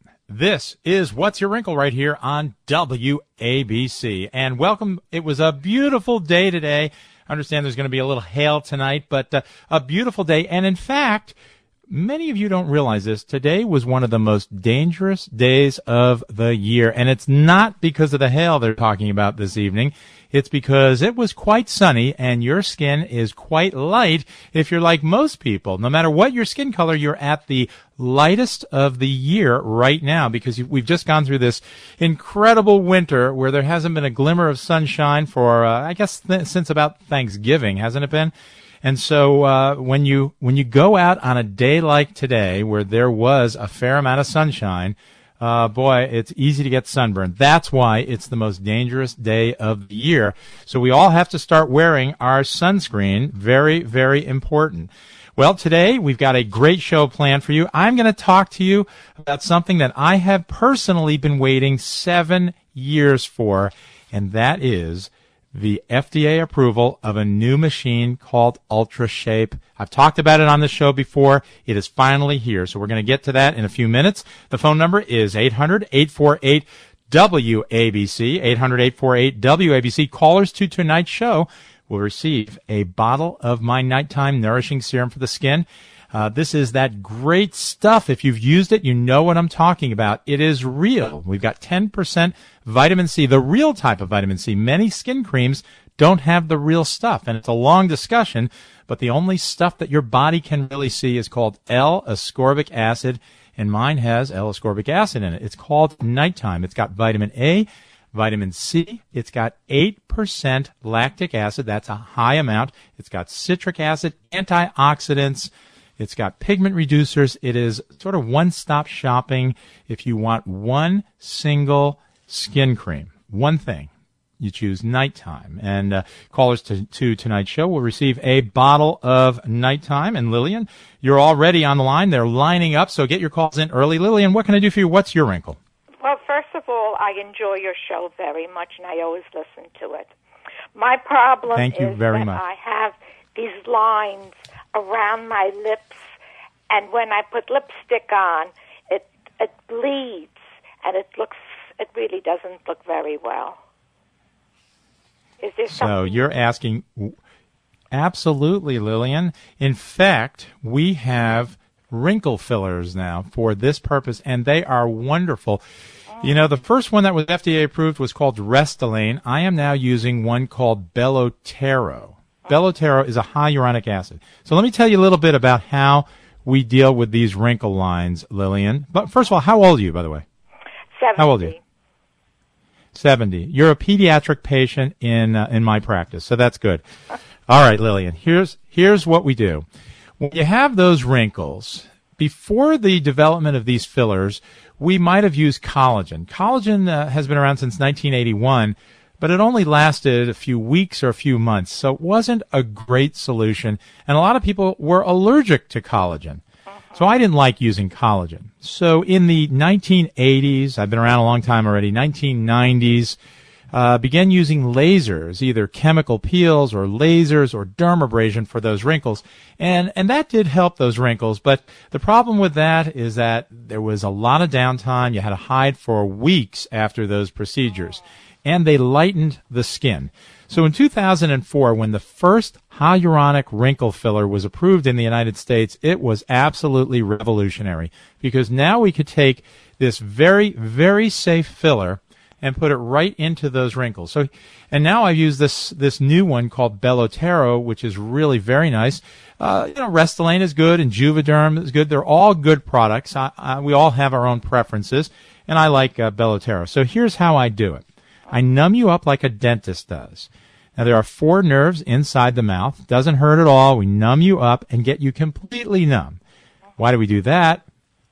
This is What's Your Wrinkle right here on WABC. And welcome. It was a beautiful day today. I understand there's going to be a little hail tonight, but a beautiful day. And in fact, many of you don't realize this. Today was one of the most dangerous days of the year. And it's not because of the hail they're talking about this evening. It's because it was quite sunny and your skin is quite light. If you're like most people, no matter what your skin color, you're at the lightest of the year right now because we've just gone through this incredible winter where there hasn't been a glimmer of sunshine for, I guess, since about Thanksgiving, hasn't it been? And so, when you go out on a day like today where there was a fair amount of sunshine, boy, it's easy to get sunburned. That's why it's the most dangerous day of the year. So we all have to start wearing our sunscreen. Very, very important. Well, today we've got a great show planned for you. I'm going to talk to you about something that I have personally been waiting 7 years for, and that is the FDA approval of a new machine called UltraShape. I've talked about it on the show before. It is finally here. So we're going to get to that in a few minutes. The phone number is 800-848-WABC, 800-848-WABC. Callers to tonight's show will receive a bottle of my nighttime nourishing serum for the skin. This is that great stuff. If you've used it, you know what I'm talking about. It is real. We've got 10% vitamin C, the real type of vitamin C. Many skin creams don't have the real stuff, and it's a long discussion, but the only stuff that your body can really see is called L-ascorbic acid, and mine has L-ascorbic acid in it. It's called nighttime. It's got vitamin A, vitamin C. It's got 8% lactic acid. That's a high amount. It's got citric acid, antioxidants. It's got pigment reducers. It is sort of one-stop shopping if you want one single skin cream. One thing. You choose nighttime. And callers to tonight's show will receive a bottle of nighttime. And Lillian, you're already on the line. They're lining up, so get your calls in early. Lillian, what can I do for you? What's your wrinkle? Well, first of all, I enjoy your show very much, and I always listen to it. My problem is that I have these lines around my lips, and when I put lipstick on, it bleeds, and it really doesn't look very well. Is there something? So you're asking? Absolutely, Lillian. In fact, we have wrinkle fillers now for this purpose, and they are wonderful. You know, the first one that was FDA approved was called Restylane. I am now using one called Belotero. Belotero is a high uronic acid. So let me tell you a little bit about how we deal with these wrinkle lines, Lillian. But first of all, how old are you, by the way? 70. How old are you? 70. You're a pediatric patient in my practice, so that's good. All right, Lillian, here's what we do. When you have those wrinkles, before the development of these fillers, we might have used collagen. Collagen has been around since 1981. But it only lasted a few weeks or a few months, so it wasn't a great solution. And a lot of people were allergic to collagen. So I didn't like using collagen. So in the 1980s, I've been around a long time already, 1990s, began using lasers, either chemical peels or lasers or dermabrasion for those wrinkles. And that did help those wrinkles. But the problem with that is that there was a lot of downtime. You had to hide for weeks after those procedures. And they lightened the skin. So in 2004, when the first hyaluronic wrinkle filler was approved in the United States, it was absolutely revolutionary, because now we could take this very, very safe filler and put it right into those wrinkles. So, and now I use this new one called Belotero, which is really very nice. Restylane is good and Juvederm is good. They're all good products. We all have our own preferences, and I like Belotero. So here's how I do it. I numb you up like a dentist does. Now, there are 4 nerves inside the mouth. Doesn't hurt at all. We numb you up and get you completely numb. Why do we do that?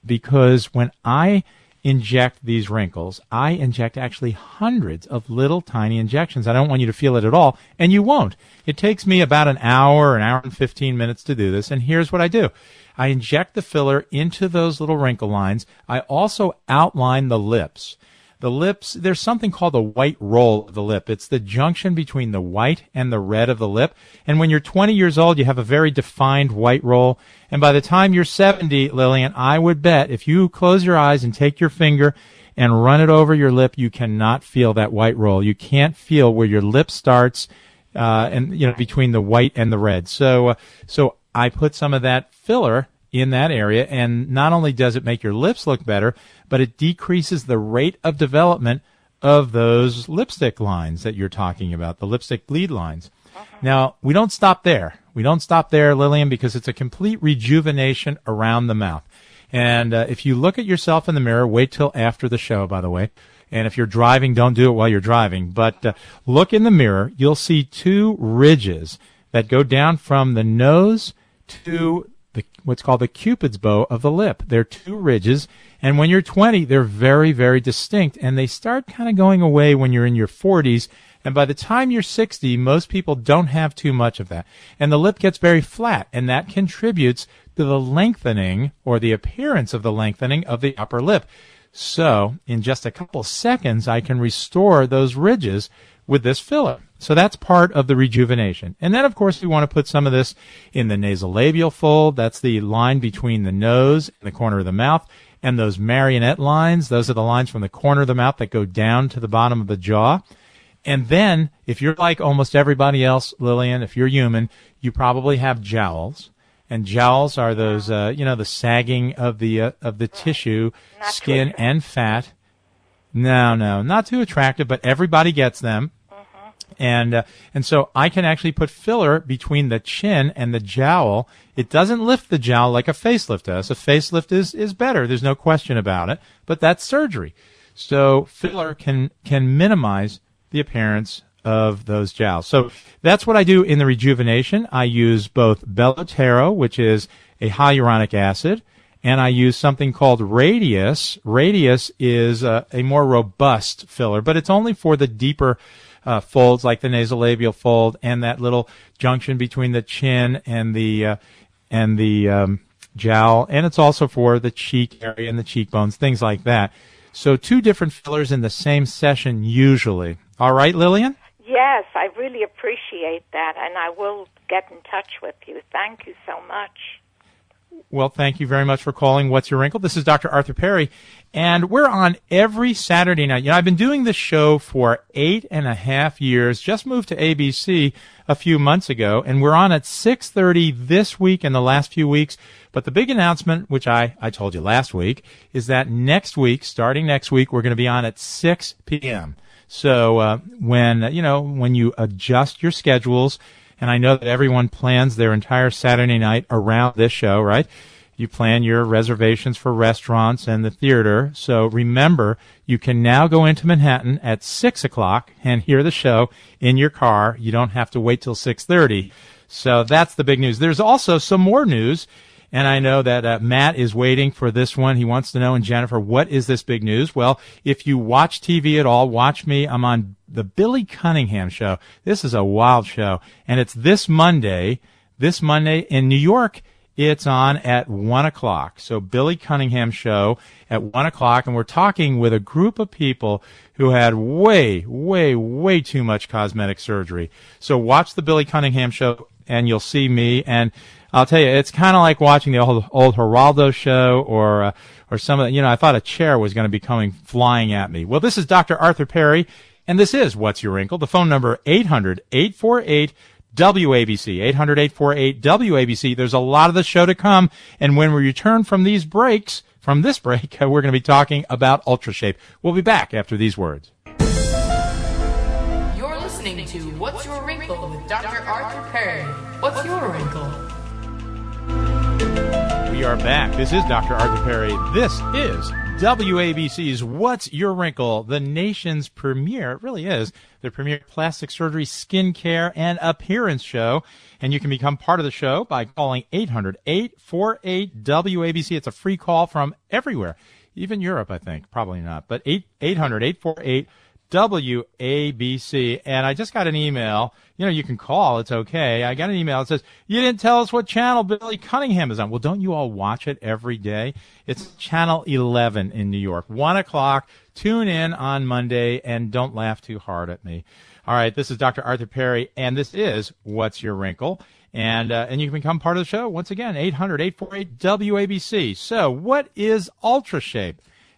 Because when I inject these wrinkles, I inject actually hundreds of little tiny injections. I don't want you to feel it at all, and you won't. It takes me about an hour and 15 minutes to do this, and here's what I do. I inject the filler into those little wrinkle lines. I also outline the lips. The lips, there's something called the white roll of the lip. It's the junction between the white and the red of the lip. And when you're 20 years old, you have a very defined white roll. And by the time you're 70, Lillian, I would bet if you close your eyes and take your finger and run it over your lip, you cannot feel that white roll. You can't feel where your lip starts, between the white and the red. So I put some of that filler in that area, and not only does it make your lips look better, but it decreases the rate of development of those lipstick lines that you're talking about, the lipstick bleed lines. Now, we don't stop there. We don't stop there, Lillian, because it's a complete rejuvenation around the mouth. And if you look at yourself in the mirror, wait till after the show, by the way, and if you're driving, don't do it while you're driving, but look in the mirror, you'll see 2 ridges that go down from the nose to what's called the Cupid's bow of the lip. They're 2 ridges, and when you're 20, they're very, very distinct, and they start kind of going away when you're in your 40s, and by the time you're 60, most people don't have too much of that. And the lip gets very flat, and that contributes to the lengthening or the appearance of the lengthening of the upper lip. So in just a couple seconds, I can restore those ridges with this filler. So that's part of the rejuvenation. And then, of course, we want to put some of this in the nasolabial fold. That's the line between the nose and the corner of the mouth. And those marionette lines, those are the lines from the corner of the mouth that go down to the bottom of the jaw. And then, if you're like almost everybody else, Lillian, if you're human, you probably have jowls. And jowls are those, the sagging of the tissue, skin, and fat. No, not too attractive, but everybody gets them. And so I can actually put filler between the chin and the jowl. It doesn't lift the jowl like a facelift does. A facelift is better. There's no question about it. But that's surgery. So filler can minimize the appearance of those jowls. So that's what I do in the rejuvenation. I use both Belotero, which is a hyaluronic acid, and I use something called Radius. Radius is a more robust filler, but it's only for the deeper folds like the nasolabial fold and that little junction between the chin and the jowl, and it's also for the cheek area and the cheekbones, things like that. So 2 different fillers in the same session usually. All right, Lillian? Yes, I really appreciate that, and I will get in touch with you. Thank you so much. Well, thank you very much for calling What's Your Wrinkle? This is Dr. Arthur Perry, and we're on every Saturday night. I've been doing this show for 8.5 years, just moved to ABC a few months ago, and we're on at 6:30 this week and the last few weeks. But the big announcement, which I told you last week, is that next week, starting next week, we're going to be on at 6 p.m. So when you adjust your schedules, and I know that everyone plans their entire Saturday night around this show, right? You plan your reservations for restaurants and the theater. So remember, you can now go into Manhattan at 6 o'clock and hear the show in your car. You don't have to wait till 6:30. So that's the big news. There's also some more news, and I know that Matt is waiting for this one. He wants to know, and Jennifer, what is this big news? Well, if you watch TV at all, watch me. I'm on the Billy Cunningham Show. This is a wild show, and it's this Monday in New York. It's on at 1 o'clock. So Billy Cunningham Show at 1 o'clock, and we're talking with a group of people who had way, way, way too much cosmetic surgery. So watch the Billy Cunningham Show, and you'll see me. And I'll tell you, it's kind of like watching the old Geraldo show or some of the, you know, I thought a chair was going to be coming flying at me. Well, this is Dr. Arthur Perry, and this is What's Your Wrinkle? The phone number 800-848-WABC, 800-848-WABC. There's a lot of the show to come, and when we return from these breaks, from this break, we're going to be talking about UltraShape. We'll be back after these words. You're listening to What's Your Wrinkle with Dr. Arthur Perry. What's your wrinkle? We are back. This is Dr. Arthur Perry. This is WABC's What's Your Wrinkle, the nation's premier, it really is, the premier plastic surgery, skin care, and appearance show. And you can become part of the show by calling 800-848-WABC. It's a free call from everywhere, even Europe, I think. Probably not, but 800-848-WABC. And I just got an email. You know, you can call. It's okay. I got an email that says, you didn't tell us what channel Billy Cunningham is on. Well, don't you all watch it every day? It's Channel 11 in New York, 1 o'clock. Tune in on Monday, and don't laugh too hard at me. All right, this is Dr. Arthur Perry, and this is What's Your Wrinkle? And you can become part of the show. Once again, 800-848-WABC. So what is UltraShape?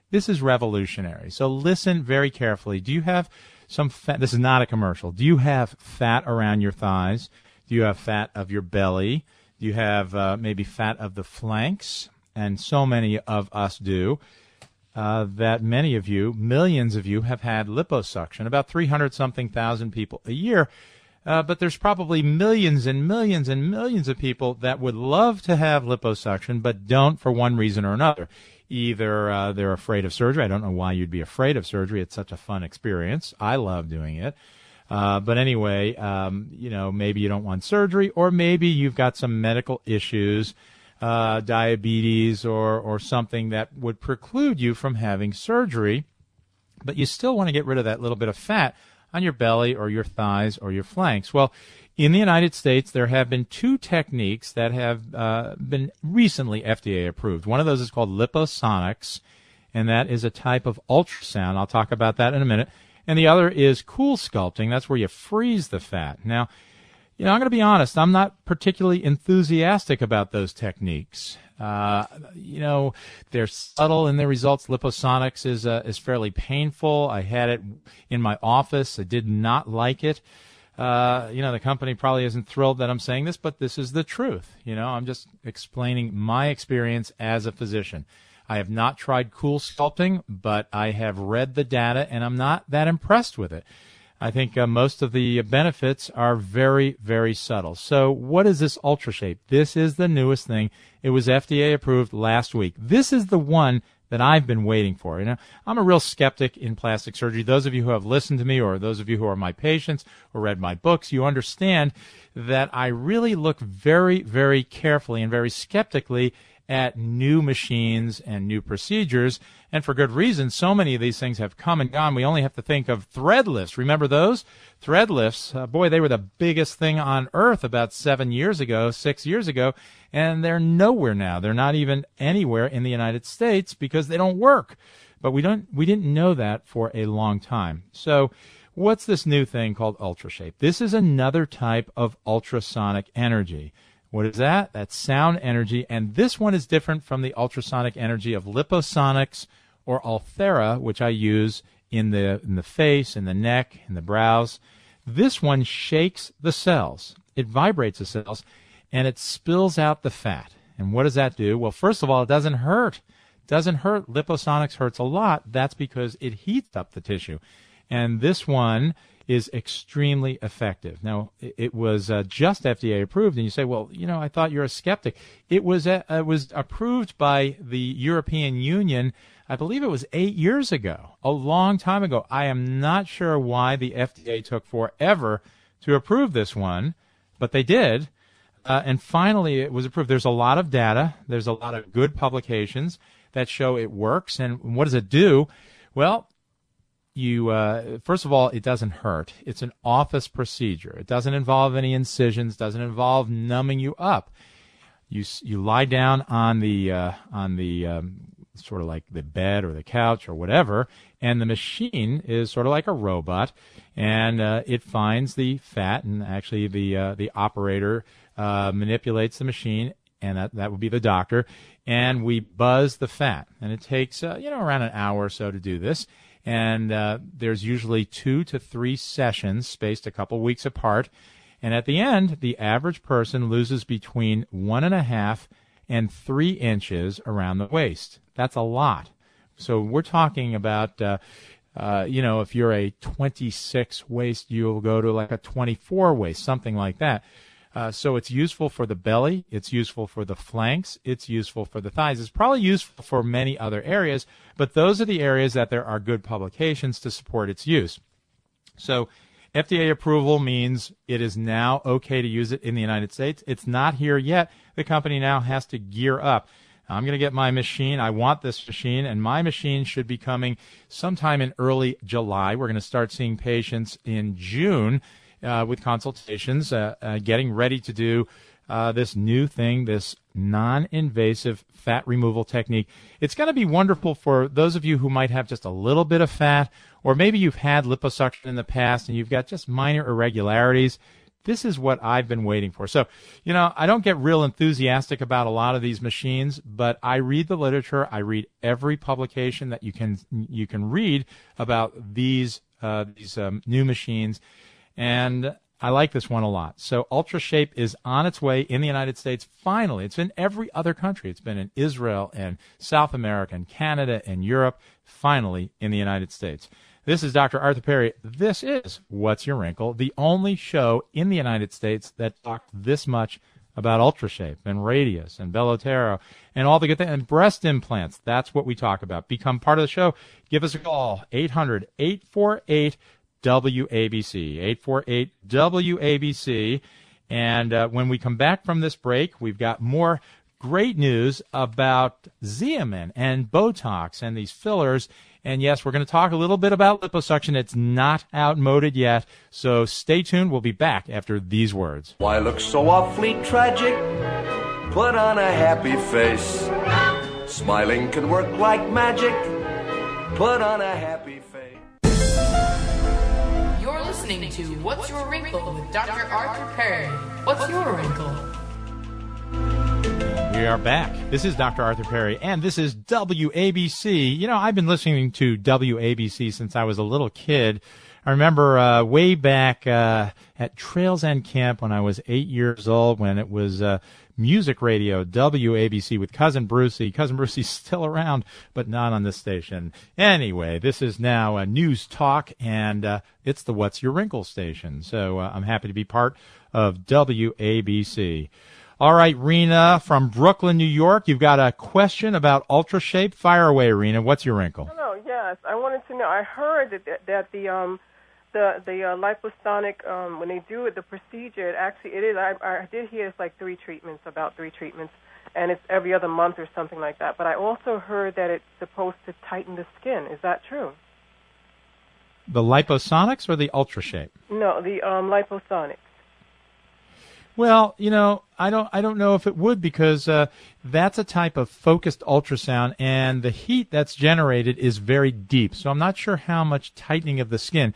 This is revolutionary. So listen very carefully. Do you have some fat? This is not a commercial. Do you have fat around your thighs? Do you have fat of your belly? Do you have maybe fat of the flanks? And so many of us do. That many of you, millions of you, have had liposuction, about 300-something thousand people a year. But there's probably millions and millions and millions of people that would love to have liposuction but don't for one reason or another. Either they're afraid of surgery. I don't know why you'd be afraid of surgery. It's such a fun experience. I love doing it. But anyway, you know, maybe you don't want surgery, or maybe you've got some medical issues, diabetes or something that would preclude you from having surgery, but you still want to get rid of that little bit of fat on your belly or your thighs or your flanks. Well, in the United States, there have been two techniques that have been recently FDA approved. One of those is called Liposonix, and that is a type of ultrasound. I'll talk about that in a minute. And the other is CoolSculpting. That's where you freeze the fat. Now, you know, I'm going to be honest. I'm not particularly enthusiastic about those techniques. You know, they're subtle in their results. Liposonix is fairly painful. I had it in my office. I did not like it. You know, the company probably isn't thrilled that I'm saying this, but this is the truth. You know, I'm just explaining my experience as a physician. I have not tried CoolSculpting, but I have read the data, and I'm not that impressed with it. I think most of the benefits are very, very subtle. So what is this UltraShape? This is the newest thing. It was FDA approved last week. This is the one that I've been waiting for. You know, I'm a real skeptic in plastic surgery. Those of you who have listened to me, or those of you who are my patients or read my books, you understand that I really look very, very carefully and very skeptically at new machines and new procedures, and for good reason. So many of these things have come and gone. We only have to think of thread lifts. Remember those? Thread lifts, boy, they were the biggest thing on earth about 6 years ago, and they're nowhere now. They're not even anywhere in the United States because they don't work. But we didn't know that for a long time. So what's this new thing called UltraShape? This is another type of ultrasonic energy. What is that? That's sound energy, and this one is different from the ultrasonic energy of Liposonix or Ulthera, which I use in the face, in the neck, in the brows. This one shakes the cells. It vibrates the cells, and it spills out the fat. And what does that do? Well, first of all, it doesn't hurt. It doesn't hurt. Liposonix hurts a lot. That's because it heats up the tissue. And this one is extremely effective. Now, it was just FDA approved, and you say, well, you know, I thought you're a skeptic. It was approved by the European Union, I believe it was 8 years ago, a long time ago. I am not sure why the FDA took forever to approve this one, but they did, and finally it was approved. There's a lot of data. There's a lot of good publications that show it works, and what does it do? Well, first of all, it doesn't hurt. It's an office procedure. It doesn't involve any incisions, doesn't involve numbing you up. You lie down on the sort of like the bed or the couch or whatever, and the machine is sort of like a robot, and it finds the fat, and actually the operator manipulates the machine, and that would be the doctor, and we buzz the fat, and it takes around an hour or so to do this, and there's usually 2 to 3 sessions spaced a couple weeks apart, and at the end the average person loses between 1.5 and 3 inches around the waist. That's a lot. So we're talking about, if you're a 26 waist, you'll go to like a 24 waist, something like that. So it's useful for the belly. It's useful for the flanks. It's useful for the thighs. It's probably useful for many other areas, but those are the areas that there are good publications to support its use. So FDA approval means it is now okay to use it in the United States. It's not here yet. The company now has to gear up. I'm going to get my machine. I want this machine, and my machine should be coming sometime in early July. We're going to start seeing patients in June with consultations, getting ready to do this new thing, this non-invasive fat removal technique. It's going to be wonderful for those of you who might have just a little bit of fat, or maybe you've had liposuction in the past and you've got just minor irregularities. This is what I've been waiting for. So, I don't get real enthusiastic about a lot of these machines, but I read the literature. I read every publication that you can read about these new machines, and I like this one a lot. So UltraShape is on its way in the United States. Finally, it's in every other country. It's been in Israel and South America and Canada and Europe, finally in the United States. This is Dr. Arthur Perry. This is What's Your Wrinkle, the only show in the United States that talked this much about UltraShape and Radius and Belotero and all the good things, and breast implants. That's what we talk about. Become part of the show. Give us a call, 800-848-WABC, 848-WABC. And when we come back from this break, we've got more great news about Xeomin and Botox and these fillers. And yes, we're going to talk a little bit about liposuction. It's not outmoded yet. So stay tuned. We'll be back after these words. Why look so awfully tragic? Put on a happy face. Smiling can work like magic. Put on a happy face. You're listening to What's Your Wrinkle with Dr. Arthur Perry. What's your wrinkle? We are back. This is Dr. Arthur Perry, and this is WABC. I've been listening to WABC since I was a little kid. I remember way back at Trails End Camp when I was 8 years old, when it was music radio, WABC, with Cousin Brucie. Cousin Brucie's still around, but not on this station. Anyway, this is now a news talk, and it's the What's Your Wrinkle station. So I'm happy to be part of WABC. All right, Rena from Brooklyn, New York. You've got a question about UltraShape. Fire away, Rena. What's your wrinkle? Hello. Yes, I wanted to know. I heard that the liposonic, when they do it, the procedure, it actually it is. I did hear it's like about three treatments, and it's every other month or something like that. But I also heard that it's supposed to tighten the skin. Is that true? The liposonics or the UltraShape? No, the liposonics. Well, I don't know if it would, because that's a type of focused ultrasound, and the heat that's generated is very deep. So I'm not sure how much tightening of the skin.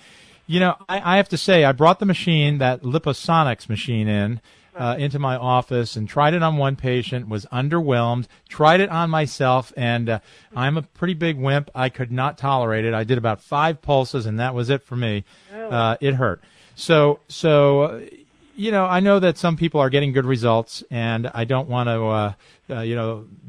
I have to say, I brought the machine, that Liposonix machine, into my office and tried it on one patient, was underwhelmed, tried it on myself, and I'm a pretty big wimp. I could not tolerate it. I did about 5 pulses, and that was it for me. Really? It hurt. So I know that some people are getting good results, and I don't want to,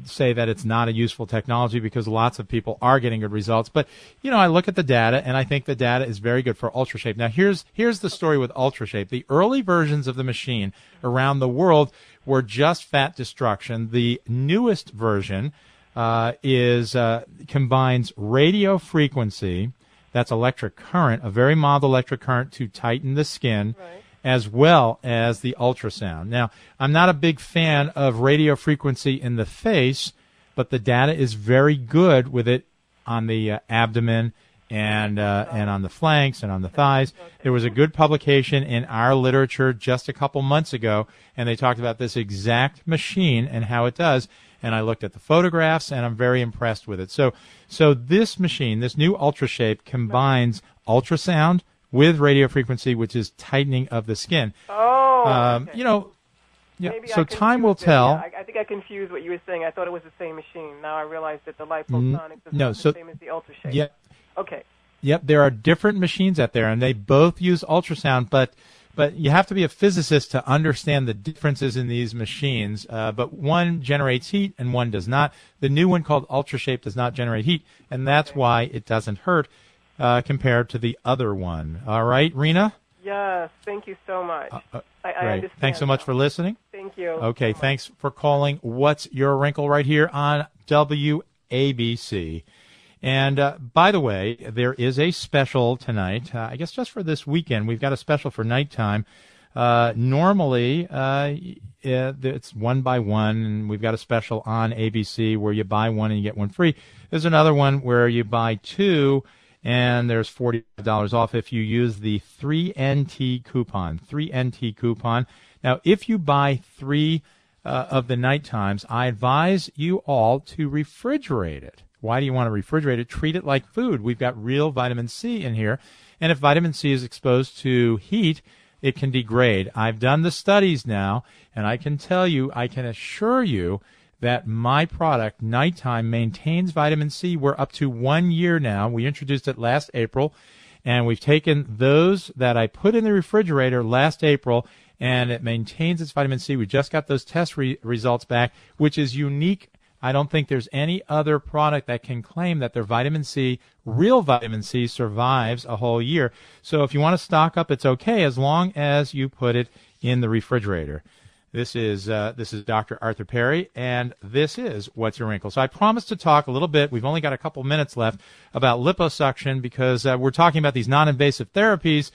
say that it's not a useful technology, because lots of people are getting good results. But, I look at the data, and I think the data is very good for UltraShape. Now, here's the story with UltraShape. The early versions of the machine around the world were just fat destruction. The newest version combines radio frequency, that's electric current, a very mild electric current to tighten the skin. Right. As well as the ultrasound. Now, I'm not a big fan of radio frequency in the face, but the data is very good with it on the abdomen and on the flanks and on the thighs. There was a good publication in our literature just a couple months ago, and they talked about this exact machine and how it does. And I looked at the photographs, and I'm very impressed with it. So this machine, this new UltraShape, combines ultrasound with radiofrequency, which is tightening of the skin. Oh, okay. You know, yeah. Maybe so time will tell. Yeah, I think I confused what you were saying. I thought it was the same machine. Now I realize that the Liposonix is the same as the UltraShape. Yeah. Okay. Yep, there are different machines out there, and they both use ultrasound, but you have to be a physicist to understand the differences in these machines. But one generates heat and one does not. The new one called UltraShape does not generate heat, and that's why it doesn't hurt compared to the other one. All right, Rena? Yes, thank you so much. I understand. Thanks so much for listening. Thank you. Okay, thanks for calling What's Your Wrinkle right here on WABC. And by the way, there is a special tonight. I guess just for this weekend, we've got a special for nighttime. Normally, it's one by one, and we've got a special on ABC where you buy one and you get one free. There's another one where you buy two, and there's $45 off if you use the 3NT coupon. 3NT coupon. Now, if you buy three of the night times, I advise you all to refrigerate it. Why do you want to refrigerate it? Treat it like food. We've got real vitamin C in here. And if vitamin C is exposed to heat, it can degrade. I've done the studies now, and I can tell you, I can assure you that my product, Nighttime, maintains vitamin C. We're up to 1 year now. We introduced it last April, and we've taken those that I put in the refrigerator last April, and it maintains its vitamin C. We just got those test results back, which is unique. I don't think there's any other product that can claim that their vitamin C, real vitamin C, survives a whole year. So if you want to stock up, it's okay as long as you put it in the refrigerator. This is Dr. Arthur Perry, and this is What's Your Wrinkle? So I promised to talk a little bit, we've only got a couple minutes left, about liposuction because we're talking about these non-invasive therapies.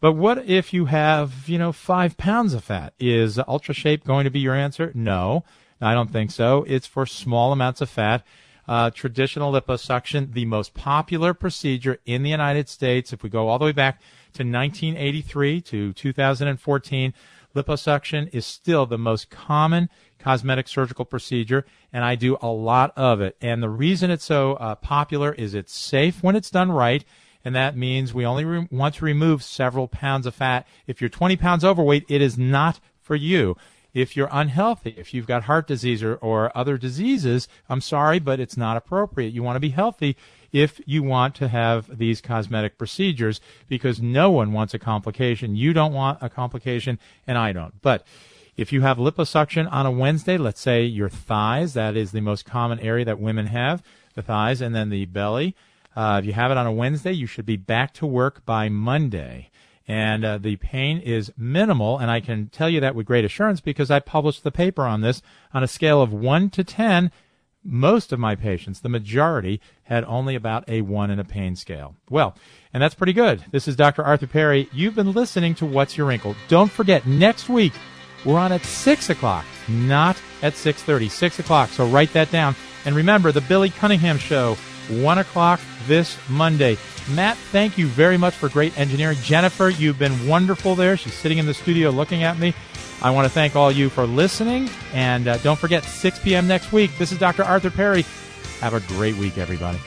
But what if you have, 5 pounds of fat? Is UltraShape going to be your answer? No. I don't think so. It's for small amounts of fat. Traditional liposuction, the most popular procedure in the United States. If we go all the way back to 1983 to 2014, liposuction is still the most common cosmetic surgical procedure, and I do a lot of it. And the reason it's so popular is it's safe when it's done right, and that means we only want to remove several pounds of fat. If you're 20 pounds overweight, it is not for you. If you're unhealthy, if you've got heart disease or other diseases, I'm sorry, but it's not appropriate. You want to be healthy if you want to have these cosmetic procedures because no one wants a complication. You don't want a complication, and I don't. But if you have liposuction on a Wednesday, let's say your thighs, that is the most common area that women have, the thighs and then the belly. If you have it on a Wednesday, you should be back to work by Monday. And the pain is minimal, and I can tell you that with great assurance because I published the paper on this. On a scale of 1 to 10, most of my patients, the majority, had only about a 1 in a pain scale. Well, and that's pretty good. This is Dr. Arthur Perry. You've been listening to What's Your Wrinkle? Don't forget, next week, we're on at 6 o'clock, not at 6:30, 6 o'clock. So write that down. And remember, the Billy Cunningham Show, 1 o'clock this Monday. Matt, thank you very much for great engineering. Jennifer, you've been wonderful there. She's sitting in the studio looking at me. I want to thank all you for listening. And don't forget, 6 p.m. next week. This is Dr. Arthur Perry. Have a great week, everybody.